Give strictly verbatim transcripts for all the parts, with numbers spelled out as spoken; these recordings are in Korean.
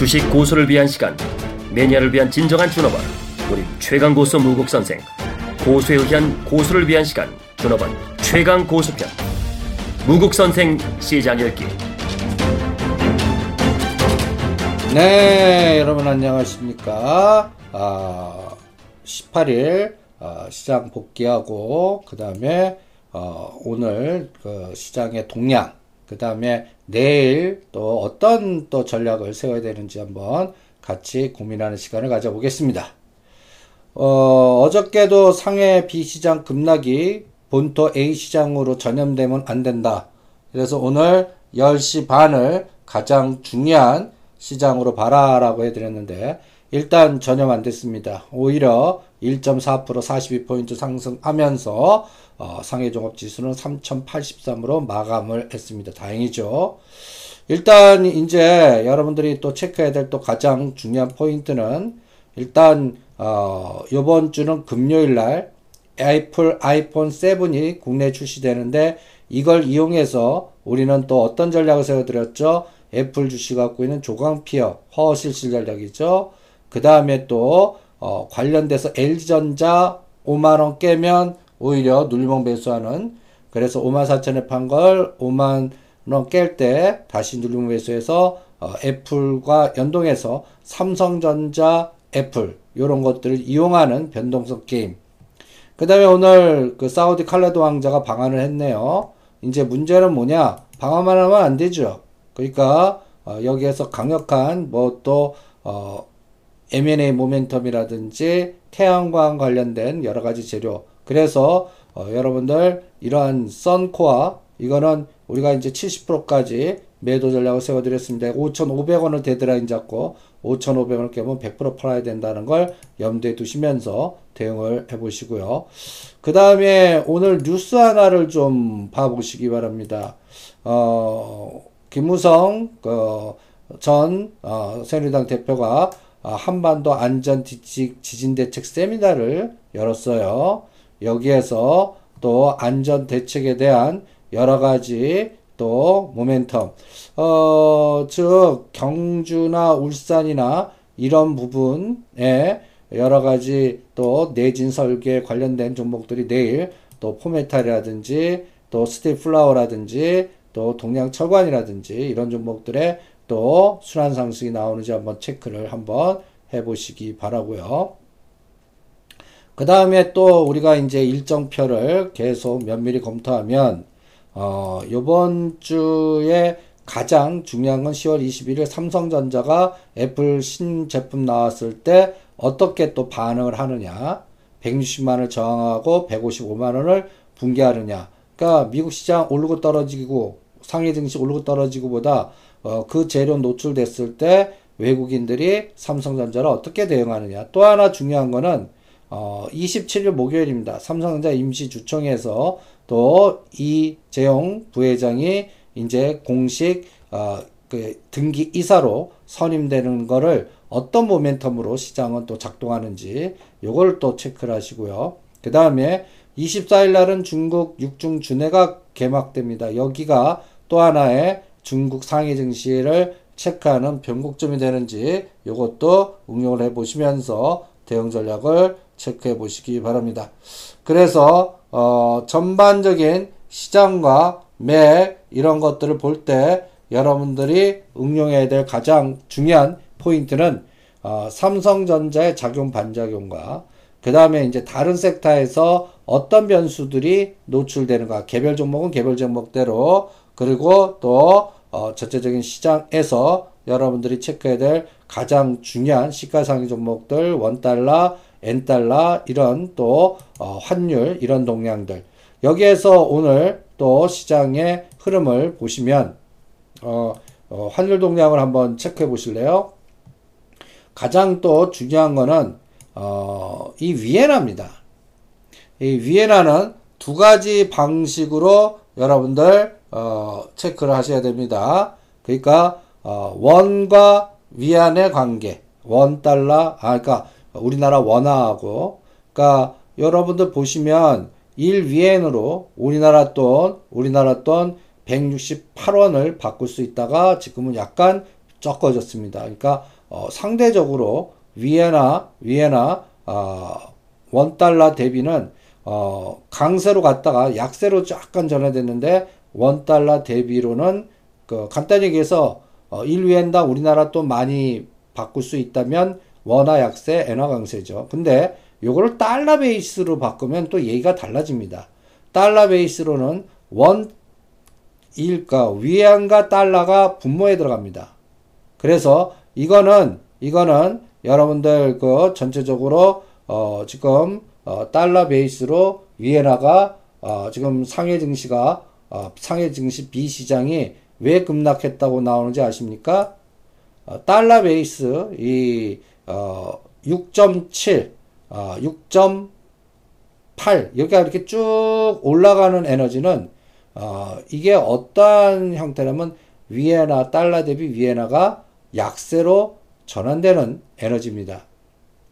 주식 고수를 위한 시간, 매니아를 위한 진정한 준업원, 우리 최강 고수 무국 선생, 고수에 의한 고수를 위한 시간, 준업원 최강 고수편, 무국 선생 시장 열기. 네, 여러분 안녕하십니까? 아, 십팔 일 어, 시장 복귀하고 그 다음에 어, 오늘 그 시장의 동향, 그 다음에 내일 또 어떤 또 전략을 세워야 되는지 한번 같이 고민하는 시간을 가져보겠습니다. 어, 어저께도 상해 B시장 급락이 본토 A시장으로 전염되면 안 된다. 그래서 오늘 열 시 반을 가장 중요한 시장으로 봐라라고 해드렸는데 일단 전염 안 됐습니다. 오히려 일 점 사 퍼센트 사십이 포인트 상승하면서 어, 상해 종합지수는 삼천팔십삼으로 마감을 했습니다. 다행이죠. 일단 이제 여러분들이 또 체크해야 될 또 가장 중요한 포인트는 일단 어, 이번 주는 금요일날 애플 아이폰 세븐이 국내에 출시되는데 이걸 이용해서 우리는 또 어떤 전략을 세워드렸죠? 애플 주식 갖고 있는 조광피어 허실실 전략이죠. 그 다음에 또 어, 관련돼서 엘지전자 오만 원 깨면 오히려 눌리봉 매수하는, 그래서 오만 사천에 판 걸 오만 원 깰 때 다시 눌리봉 매수해서 어, 애플과 연동해서 삼성전자 애플 요런 것들을 이용하는 변동성 게임. 그 다음에 오늘 그 사우디 칼레드 왕자가 방한을 했네요. 이제 문제는 뭐냐, 방한만 하면 안 되죠. 그러니까 어, 여기에서 강력한 뭐 또 어, 엠 앤 에이 모멘텀이라든지 태양광 관련된 여러가지 재료. 그래서 어, 여러분들 이러한 선코아 이거는 우리가 이제 칠십 퍼센트까지 매도 전략을 세워드렸습니다. 오천오백 원을 대드라인 잡고 오천오백 원을 깨면 백 퍼센트 팔아야 된다는 걸 염두에 두시면서 대응을 해보시고요. 그 다음에 오늘 뉴스 하나를 좀 봐보시기 바랍니다. 어, 김무성 그, 전 어, 새누리당 대표가 아, 한반도 안전 지진 대책 세미나를 열었어요. 여기에서 또 안전 대책에 대한 여러 가지 또 모멘텀, 어, 즉 경주나 울산이나 이런 부분에 여러 가지 또 내진 설계 관련된 종목들이 내일 또 포메탈이라든지 또 스틸 플라워라든지 또 동양 철관이라든지 이런 종목들의 또 순환 상승이 나오는지 한번 체크를 한번 해보시기 바라고요. 그 다음에 또 우리가 이제 일정표를 계속 면밀히 검토하면 어, 이번 주에 가장 중요한 건 시월 이십일일 삼성전자가 애플 신제품 나왔을 때 어떻게 또 반응을 하느냐, 백육십만 원을 저항하고 백오십오만 원을 붕괴하느냐. 그러니까 미국 시장 오르고 떨어지고 상해 증시 오르고 떨어지고 보다 어, 그 재료 노출됐을 때 외국인들이 삼성전자를 어떻게 대응하느냐. 또 하나 중요한 거는 어, 이십칠 일 목요일입니다. 삼성전자 임시주총에서 또 이재용 부회장이 이제 공식 어, 그 등기 이사로 선임되는 거를 어떤 모멘텀으로 시장은 또 작동하는지 요걸 또 체크를 하시고요. 그 다음에 이십사 일 날은 중국 육중 준해가 개막됩니다. 여기가 또 하나의 중국 상해 증시를 체크하는 변곡점이 되는지 이것도 응용을 해 보시면서 대응 전략을 체크해 보시기 바랍니다. 그래서 어, 전반적인 시장과 매액 이런 것들을 볼 때 여러분들이 응용해야 될 가장 중요한 포인트는 어, 삼성전자의 작용 반작용과 그 다음에 이제 다른 섹터에서 어떤 변수들이 노출되는가, 개별 종목은 개별 종목대로, 그리고 또 어, 전체적인 시장에서 여러분들이 체크해야 될 가장 중요한 시가상위 종목들, 원달러, 엔달러 이런 또 어, 환율 이런 동향들. 여기에서 오늘 또 시장의 흐름을 보시면 어, 어, 환율 동향을 한번 체크해 보실래요? 가장 또 중요한 거는 어, 이 위엔화입니다. 이 위엔화는 두 가지 방식으로 여러분들 어, 체크를 하셔야 됩니다. 그러니까 어, 원과 위안의 관계, 원 달러, 아, 그러니까 우리나라 원화하고, 그러니까 여러분들 보시면 일 위엔으로 우리나라 돈, 우리나라 돈 백육십팔 원을 바꿀 수 있다가 지금은 약간 적어졌습니다. 그러니까 어, 상대적으로 위에나 위에나 어, 원달러 대비는 어, 강세로 갔다가 약세로 약간 전환됐는데 원달러 대비로는 그 간단히 얘기해서 어, 일 위엔당 우리나라 돈 많이 바꿀 수 있다면 원화 약세, 엔화 강세죠. 근데 요거를 달러 베이스로 바꾸면 또 얘기가 달라집니다. 달러 베이스로는 원, 일가, 위안과 달러가 분모에 들어갑니다. 그래서 이거는, 이거는 여러분들 그 전체적으로, 어, 지금, 어, 달러 베이스로 위안화가, 어, 지금 상해 증시가, 어, 상해 증시 B 시장이 왜 급락했다고 나오는지 아십니까? 어, 달러 베이스, 이, 어, 육 점 칠, 어, 육 점 팔, 여기가 이렇게 쭉 올라가는 에너지는, 어, 이게 어떠한 형태냐면, 위에나, 달러 대비 위에나가 약세로 전환되는 에너지입니다.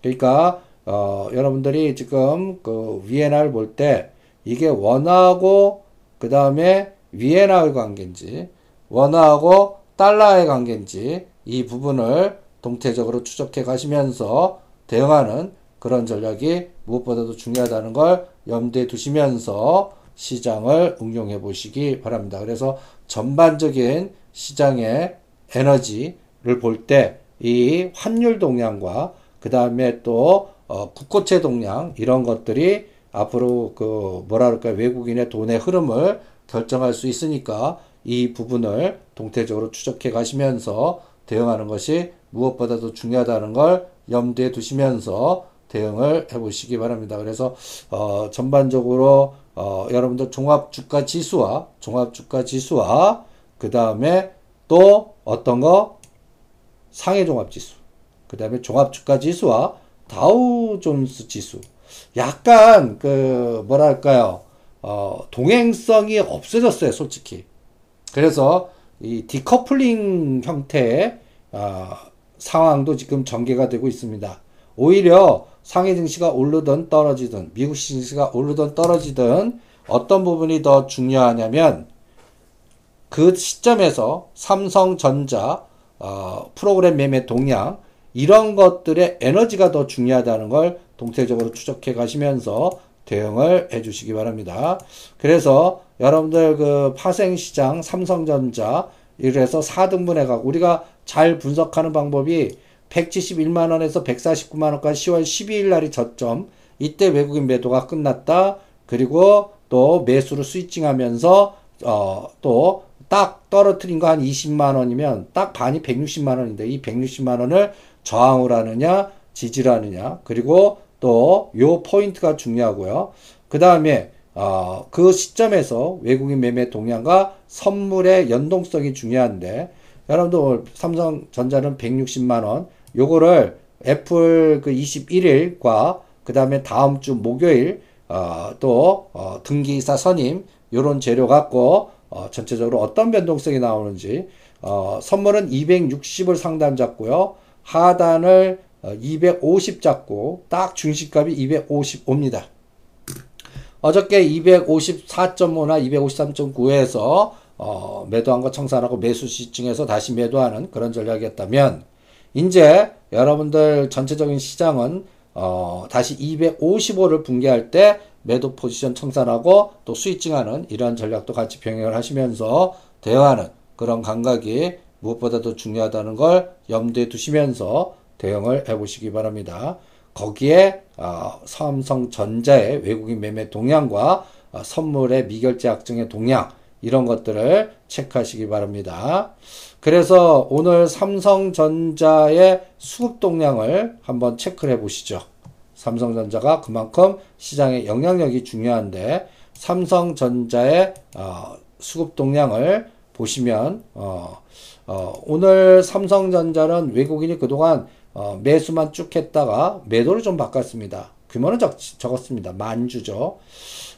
그러니까, 어, 여러분들이 지금 그 위에나를 볼 때, 이게 원화하고, 그 다음에 위에나의 관계인지, 원화하고 달러의 관계인지, 이 부분을 동태적으로 추적해 가시면서 대응하는 그런 전략이 무엇보다도 중요하다는 걸 염두에 두시면서 시장을 응용해 보시기 바랍니다. 그래서 전반적인 시장의 에너지를 볼 때 이 환율 동향과 그 다음에 또 어 국고채 동향 이런 것들이 앞으로 그 뭐라 그럴까요? 외국인의 돈의 흐름을 결정할 수 있으니까 이 부분을 동태적으로 추적해 가시면서 대응하는 것이 무엇보다도 중요하다는 걸 염두에 두시면서 대응을 해 보시기 바랍니다. 그래서 어 전반적으로 어, 여러분들 종합주가지수와, 종합주가지수와, 그 다음에 또 어떤 거? 상해종합지수. 그 다음에 종합주가지수와 다우존스 지수. 약간, 그, 뭐랄까요. 어, 동행성이 없어졌어요, 솔직히. 그래서 이 디커플링 형태의, 어, 상황도 지금 전개가 되고 있습니다. 오히려 상해 증시가 오르든 떨어지든 미국 증시가 오르든 떨어지든 어떤 부분이 더 중요하냐면 그 시점에서 삼성전자 어, 프로그램 매매 동향 이런 것들의 에너지가 더 중요하다는 걸 동태적으로 추적해 가시면서 대응을 해 주시기 바랍니다. 그래서 여러분들 그 파생시장 삼성전자 이래서 사 등분해 가고 우리가 잘 분석하는 방법이 백칠십일만 원에서 백사십구만 원까지 시월 십이일 날이 저점. 이때 외국인 매도가 끝났다. 그리고 또 매수로 스위칭하면서 어, 또 딱 떨어뜨린 거 한 이십만 원이면 딱 반이 백육십만 원인데 이 백육십만 원을 저항을 하느냐 지지를 하느냐. 그리고 또 요 포인트가 중요하고요. 그 다음에 어, 그 시점에서 외국인 매매 동향과 선물의 연동성이 중요한데 여러분들 삼성전자는 백육십만 원 요거를 애플 그 이십일일과 그 다음에 다음 주 목요일 어, 또 어, 등기이사 선임 요런 재료 갖고 어, 전체적으로 어떤 변동성이 나오는지 어, 선물은 이백육십을 상단 잡고요 하단을 어, 이백오십 잡고 딱 중시값이 이백오십오입니다. 어저께 이백오십사 점 오나 이백오십삼 점 구에서 어, 매도한 거 청산하고 매수 시중에서 다시 매도하는 그런 전략이었다면, 이제 여러분들 전체적인 시장은, 어, 다시 이백오십오를 붕괴할 때 매도 포지션 청산하고 또 스위칭하는 이런 전략도 같이 병행을 하시면서 대응하는 그런 감각이 무엇보다도 중요하다는 걸 염두에 두시면서 대응을 해 보시기 바랍니다. 거기에, 어, 삼성전자의 외국인 매매 동향과 어, 선물의 미결제 약정의 동향, 이런 것들을 체크하시기 바랍니다. 그래서 오늘 삼성전자의 수급 동향을 한번 체크를 해 보시죠. 삼성전자가 그만큼 시장의 영향력이 중요한데 삼성전자의 어, 수급 동향을 보시면 어, 어, 오늘 삼성전자는 외국인이 그동안 어, 매수만 쭉 했다가 매도를 좀 바꿨습니다. 규모는 적, 적었습니다. 만주죠.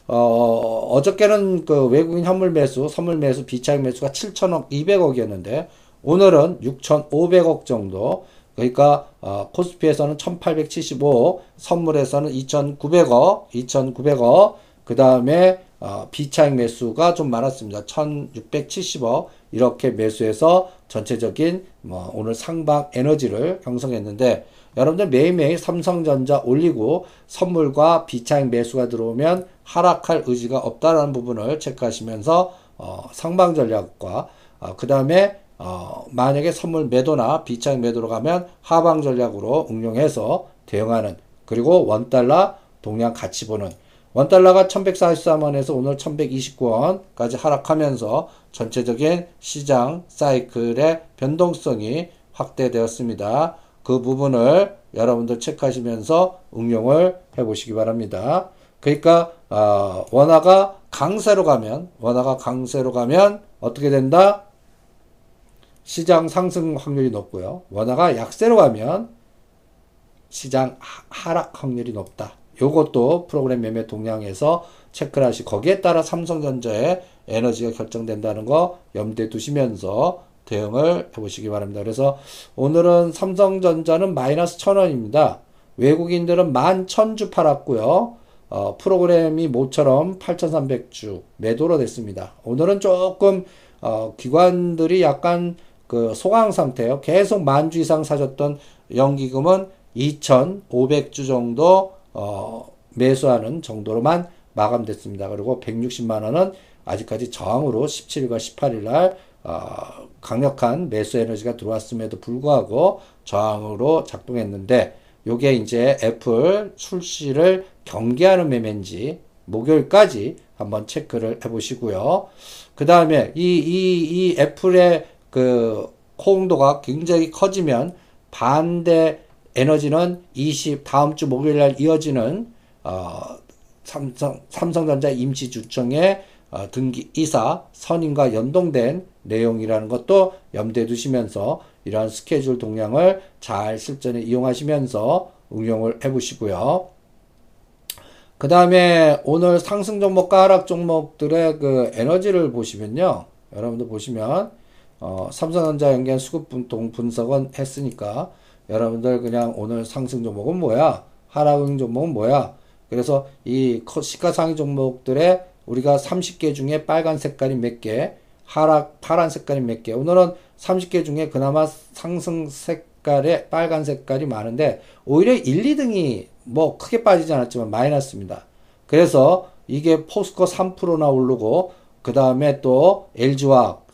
어, 어저께는 그 외국인 현물 매수, 선물 매수, 비차익 매수가 칠천억, 이백억이었는데, 오늘은 육천오백억 정도, 그러니까, 어, 코스피에서는 천팔백칠십오, 선물에서는 이천구백억, 이천구백억, 그 다음에, 어, 비차익 매수가 좀 많았습니다. 천육백칠십억, 이렇게 매수해서 전체적인 뭐 오늘 상박 에너지를 형성했는데, 여러분들 매일매일 삼성전자 올리고 선물과 비차익 매수가 들어오면 하락할 의지가 없다라는 부분을 체크하시면서 어, 상방 전략과 어, 그 다음에 어, 만약에 선물 매도나 비차익 매도로 가면 하방 전략으로 응용해서 대응하는, 그리고 원달러 동향 같이 보는, 원달러가 천백사십삼 원에서 오늘 천백이십구 원까지 하락하면서 전체적인 시장 사이클의 변동성이 확대되었습니다. 그 부분을 여러분들 체크하시면서 응용을 해 보시기 바랍니다. 그러니까 어, 원화가 강세로 가면 원화가 강세로 가면 어떻게 된다? 시장 상승 확률이 높고요. 원화가 약세로 가면 시장 하락 확률이 높다. 요것도 프로그램 매매 동향에서 체크를 하시, 거기에 따라 삼성전자의 에너지가 결정된다는 거 염두에 두시면서 대응을 해 보시기 바랍니다. 그래서 오늘은 삼성전자는 마이너스 천 원입니다. 외국인들은 만 천 주 팔았고요. 어, 프로그램이 모처럼 팔천삼백 주 매도로 됐습니다. 오늘은 조금 어, 기관들이 약간 그 소강 상태예요. 계속 만 주 이상 사셨던 연기금은 이천오백 주 정도 어, 매수하는 정도로만 마감됐습니다. 그리고 백육십만 원은 아직까지 저항으로 십칠일과 십팔일날 어, 강력한 매수 에너지가 들어왔음에도 불구하고 저항으로 작동했는데, 요게 이제 애플 출시를 경계하는 매매인지 목요일까지 한번 체크를 해 보시고요. 그 다음에 이, 이, 이 애플의 그 호응도가 굉장히 커지면 반대 에너지는 이십 다음 주 목요일날 이어지는 어, 삼성, 삼성전자 임시주총의 어, 등기 이사 선임과 연동된 내용이라는 것도 염두에 두시면서 이러한 스케줄 동향을 잘 실전에 이용하시면서 응용을 해 보시고요. 그 다음에 오늘 상승 종목과 하락 종목들의 그 에너지를 보시면요, 여러분들 보시면 어, 삼성전자 연계한 수급 분석은 했으니까 여러분들 그냥 오늘 상승 종목은 뭐야, 하락 종목은 뭐야, 그래서 이 시가상위 종목들의 우리가 삼십 개 중에 빨간 색깔이 몇 개, 하락 파란 색깔이 몇 개, 오늘은 삼십 개 중에 그나마 상승 색깔에 빨간 색깔이 많은데 오히려 일, 이등이 뭐 크게 빠지지 않았지만 마이너스입니다. 그래서 이게 포스코 삼 퍼센트나 오르고, 그 다음에 또 엘지화학,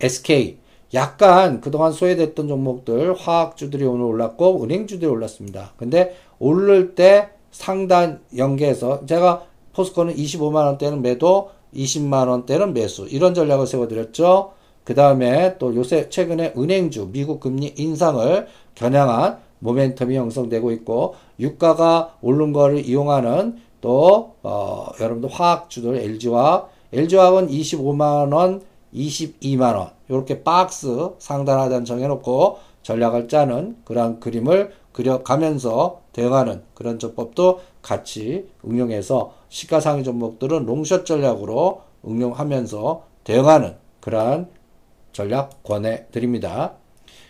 에스케이, 약간 그동안 소외됐던 종목들, 화학주들이 오늘 올랐고 은행주들이 올랐습니다. 근데 오를 때 상단 연계해서 제가 포스코는 이십오만 원대는 매도, 이십만 원대는 매수, 이런 전략을 세워드렸죠. 그 다음에 또 요새 최근에 은행주, 미국 금리 인상을 겨냥한 모멘텀이 형성되고 있고, 유가가 오른 거를 이용하는 또 어, 여러분들 화학주들, 엘지화학, 엘지화학은 이십오만 원, 이십이만 원 이렇게 박스 상단 하단 정해놓고 전략을 짜는 그런 그림을 그려가면서 대응하는 그런 전법도 같이 응용해서 시가상위 종목들은 롱숏 전략으로 응용하면서 대응하는 그러한 전략 권해드립니다.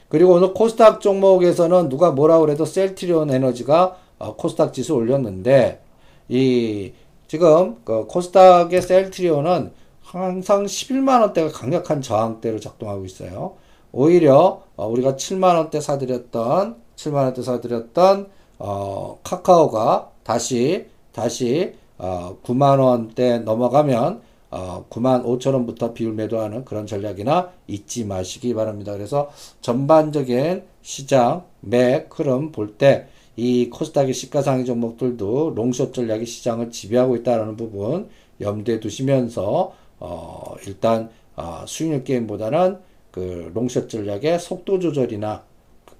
그리고 오늘 코스닥 종목에서는 누가 뭐라고 해도 셀트리온 에너지가 어, 코스닥 지수 올렸는데, 이 지금 그 코스닥의 셀트리온은 항상 십일만 원대가 강력한 저항대로 작동하고 있어요. 오히려 어, 우리가 칠만 원대 사드렸던 칠만 원대 사드렸던 어, 카카오가 다시 다시 어, 구만 원대 넘어가면 어, 구만 오천 원부터 비율 매도하는 그런 전략이나 잊지 마시기 바랍니다. 그래서 전반적인 시장 맥 흐름 볼 때 이 코스닥의 시가상위 종목들도 롱숏 전략이 시장을 지배하고 있다는 부분 염두에 두시면서 어, 일단 어, 수익률 게임보다는 그 롱숏 전략의 속도 조절이나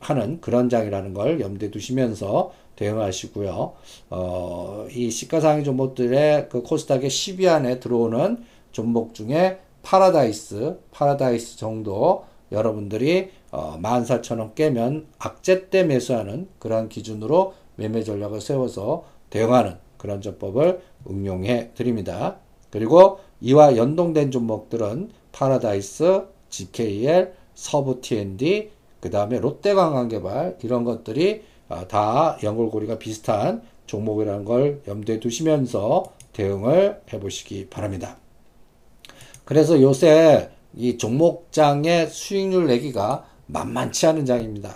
하는 그런 장이라는 걸 염두에 두시면서 대응하시고요. 어, 이 시가상위 종목들의 그 코스닥의 십 위 안에 들어오는 종목 중에 파라다이스, 파라다이스 정도 여러분들이 어, 만 사천 원 깨면 악재 때 매수하는 그런 기준으로 매매 전략을 세워서 대응하는 그런 전법을 응용해 드립니다. 그리고 이와 연동된 종목들은 파라다이스, 지케이엘, 서부 티엔디, 그 다음에 롯데관광개발, 이런 것들이 다 연골고리가 비슷한 종목이라는 걸 염두에 두시면서 대응을 해 보시기 바랍니다. 그래서 요새 이 종목장의 수익률 내기가 만만치 않은 장입니다.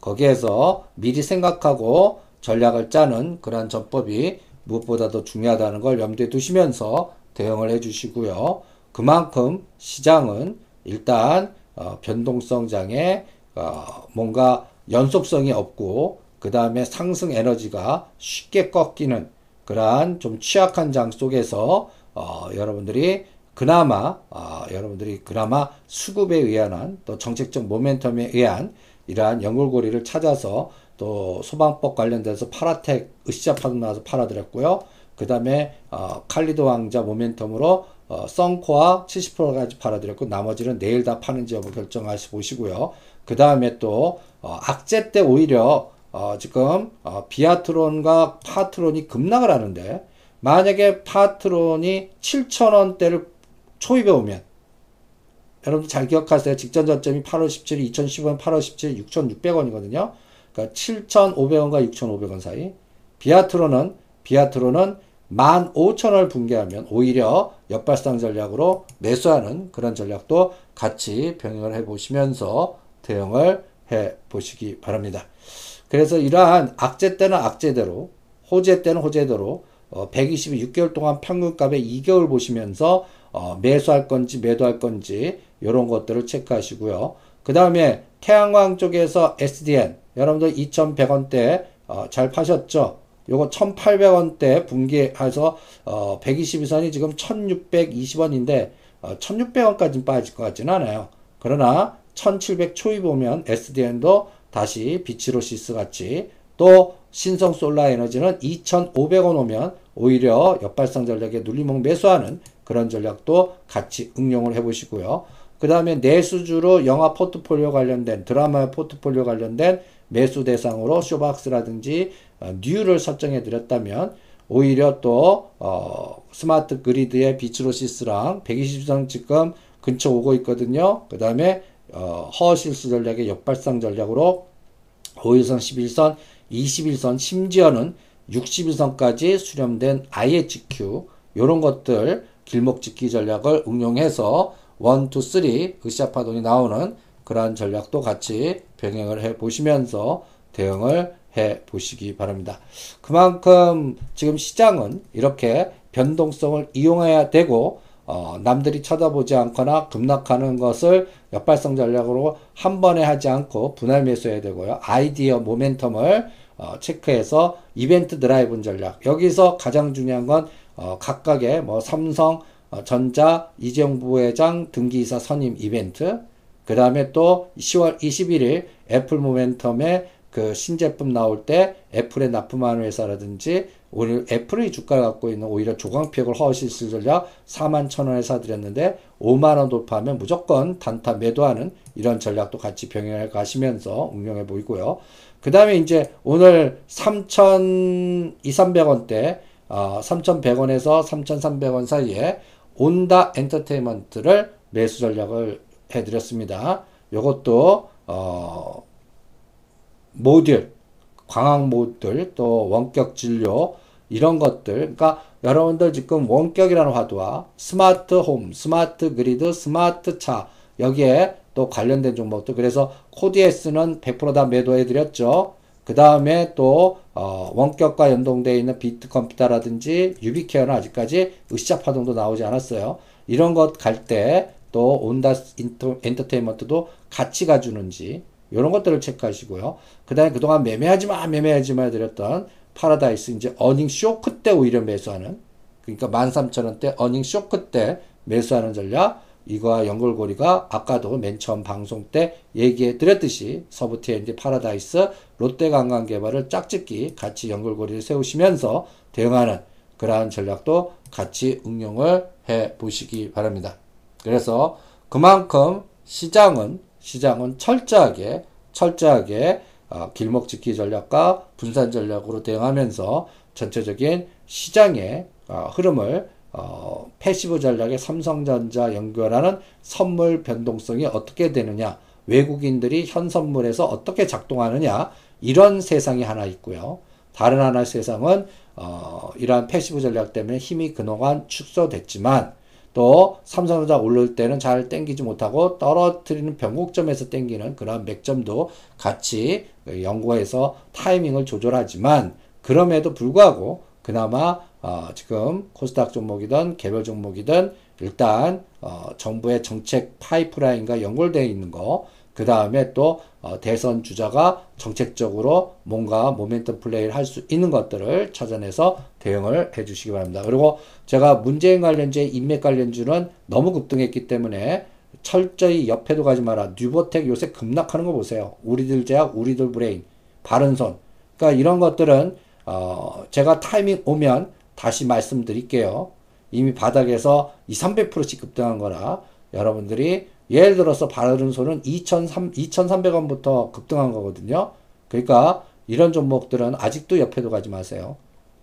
거기에서 미리 생각하고 전략을 짜는 그러한 전법이 무엇보다도 중요하다는 걸 염두에 두시면서 대응을 해 주시고요. 그만큼 시장은 일단 어, 변동성 장에 어, 뭔가 연속성이 없고 그 다음에 상승 에너지가 쉽게 꺾이는 그러한 좀 취약한 장 속에서 어, 여러분들이 그나마 어, 여러분들이 그나마 수급에 의한 또 정책적 모멘텀에 의한 이러한 연골고리를 찾아서 또 소방법 관련돼서 파라텍 으쌰파도 나와서 팔아드렸고요. 그 다음에 어, 칼리도 왕자 모멘텀으로 어, 썬코아 칠십 퍼센트까지 팔아드렸고 나머지는 내일 다 파는지 여부 결정하시 보시고요. 그 다음에 또 어, 악재 때 오히려 어, 지금 어, 비아트론과 파트론이 급락을 하는데 만약에 파트론이 칠천 원대를 초입에 오면 여러분들 잘 기억하세요. 직전 저점이 팔월 십칠일, 이천십오 년 팔월 십칠일 육천육백 원이거든요. 그러니까 칠천오백 원과 육천오백 원 사이. 비아트론은 비아트론은 만 오천 원을 붕괴하면 오히려 역발상 전략으로 매수하는 그런 전략도 같이 병행을 해 보시면서 대응을 해 보시기 바랍니다. 그래서 이러한 악재 때는 악재대로, 호재 때는 호재대로 어, 백이십이 육 개월 동안 평균값의 이 개월 보시면서 어, 매수할 건지 매도할 건지 이런 것들을 체크하시고요. 그 다음에 태양광 쪽에서 에스디엔 여러분들 이천백 원대 어, 잘 파셨죠? 요거 천팔백 원대 분기해서 어, 백이십이 선이 지금 천육백이십 원인데 어, 천육백 원까지는 빠질 것 같지는 않아요. 그러나 천칠백 초입 보면 에스디엔도 다시 비치로시스 같이 또 신성솔라에너지는 이천오백 원 오면 오히려 역발상 전략에 눌리목 매수하는 그런 전략도 같이 응용을 해 보시고요. 그 다음에 내수주로 영화 포트폴리오 관련된 드라마 포트폴리오 관련된 매수 대상으로 쇼박스라든지 어, 뉴를 설정해 드렸다면 오히려 또 어, 스마트 그리드의 비츠로시스랑 백이십 선 지금 근처 오고 있거든요. 그 다음에 어, 허실수 전략의 역발상 전략으로 오일선, 십일선, 이십일선, 심지어는 육십일선까지 수렴된 아이에이치큐 요런 것들 길목짓기 전략을 응용해서 일, 이, 삼 으쌰파동이 나오는 그러한 전략도 같이 병행을 해 보시면서 대응을 해 보시기 바랍니다. 그만큼 지금 시장은 이렇게 변동성을 이용해야 되고 어, 남들이 쳐다보지 않거나 급락하는 것을 역발상 전략으로 한 번에 하지 않고 분할 매수해야 되고요. 아이디어 모멘텀을 어, 체크해서 이벤트 드라이븐 전략. 여기서 가장 중요한 건 어, 각각의 뭐 삼성, 어, 전자, 이재용 부회장 등기이사 선임 이벤트. 그 다음에 또 시월 이십일일 애플 모멘텀의 그 신제품 나올 때 애플에 납품하는 회사라든지 오늘 애플의 주가를 갖고 있는 오히려 조광픽을 허실수 전략 사만 천 원에 사드렸는데 오만 원 돌파하면 무조건 단타 매도하는 이런 전략도 같이 병행해 가시면서 응용해 보이고요. 그 다음에 이제 오늘 삼천이백 원대 어, 삼천백 원에서 삼천삼백 원 사이에 온다 엔터테인먼트를 매수 전략을 해드렸습니다. 요것도 어, 모듈, 광학 모듈, 또 원격 진료 이런 것들, 그러니까 여러분들 지금 원격이라는 화두와 스마트 홈, 스마트 그리드, 스마트 차 여기에 또 관련된 종목들, 그래서 코디에스는 백 퍼센트 다 매도해 드렸죠. 그 다음에 또 어, 원격과 연동되어 있는 비트컴퓨터라든지 유비케어는 아직까지 으쌰파동도 나오지 않았어요. 이런 것 갈 때 또 온다 엔터테인먼트도 같이 가주는지 이런 것들을 체크하시고요. 그 다음에 그동안 매매하지마 매매하지마 해드렸던 파라다이스 이제 어닝 쇼크 때 오히려 매수하는, 그러니까 만 삼천 원대 어닝 쇼크 때 매수하는 전략, 이거와 연결고리가 아까도 맨 처음 방송 때 얘기해 드렸듯이 서부 티앤디 파라다이스 롯데관광개발을 짝짓기 같이 연결고리를 세우시면서 대응하는 그러한 전략도 같이 응용을 해 보시기 바랍니다. 그래서 그만큼 시장은 시장은 철저하게 철저하게 어, 길목짓기 전략과 분산 전략으로 대응하면서 전체적인 시장의 어, 흐름을 어, 패시브 전략에 삼성전자 연결하는 선물 변동성이 어떻게 되느냐, 외국인들이 현 선물에서 어떻게 작동하느냐, 이런 세상이 하나 있고요. 다른 하나의 세상은 어, 이러한 패시브 전략 때문에 힘이 그동안 축소됐지만 또 삼성전자 오를 때는 잘 땡기지 못하고 떨어뜨리는 변곡점에서 땡기는 그런 맥점도 같이 연구해서 타이밍을 조절하지만, 그럼에도 불구하고 그나마 어 지금 코스닥 종목이든 개별 종목이든 일단 어 정부의 정책 파이프라인과 연결되어 있는 거, 그 다음에 또 어 대선 주자가 정책적으로 뭔가 모멘텀 플레이를 할 수 있는 것들을 찾아내서 대응을 해 주시기 바랍니다. 그리고 제가 문재인 관련주의 인맥 관련주는 너무 급등했기 때문에 철저히 옆에도 가지 마라. 뉴버텍 요새 급락하는 거 보세요. 우리들 제약, 우리들 브레인, 바른손. 그러니까 이런 것들은 어 제가 타이밍 오면 다시 말씀드릴게요. 이미 바닥에서 이삼백 퍼센트씩 급등한 거라, 여러분들이 예를 들어서 바른손은 이천삼백 원부터 급등한 거거든요. 그러니까 이런 종목들은 아직도 옆에도 가지 마세요.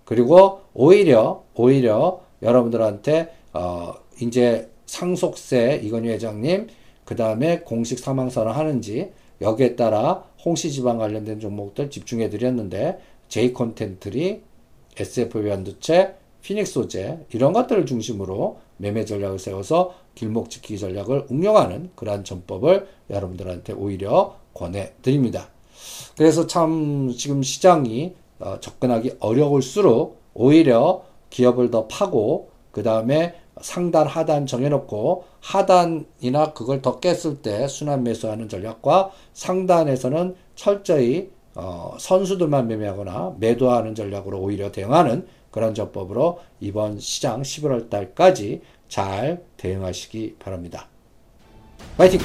그리고 오히려 오히려 여러분들한테 어 이제 상속세 이건희 회장님, 그 다음에 공식 사망선언 하는지, 여기에 따라 홍시지방 관련된 종목들 집중해 드렸는데, J콘텐트리, 에스에프 반도체, 피닉소재 이런 것들을 중심으로 매매 전략을 세워서 길목 지키기 전략을 응용하는 그러한 전법을 여러분들한테 오히려 권해드립니다. 그래서 참 지금 시장이 접근하기 어려울수록 오히려 기업을 더 파고, 그 다음에 상단 하단 정해놓고 하단이나 그걸 더 깼을 때 순환 매수하는 전략과, 상단에서는 철저히 어, 선수들만 매매하거나 매도하는 전략으로 오히려 대응하는 그런 전법으로 이번 시장 십일월 달까지 잘 대응하시기 바랍니다. 화이팅!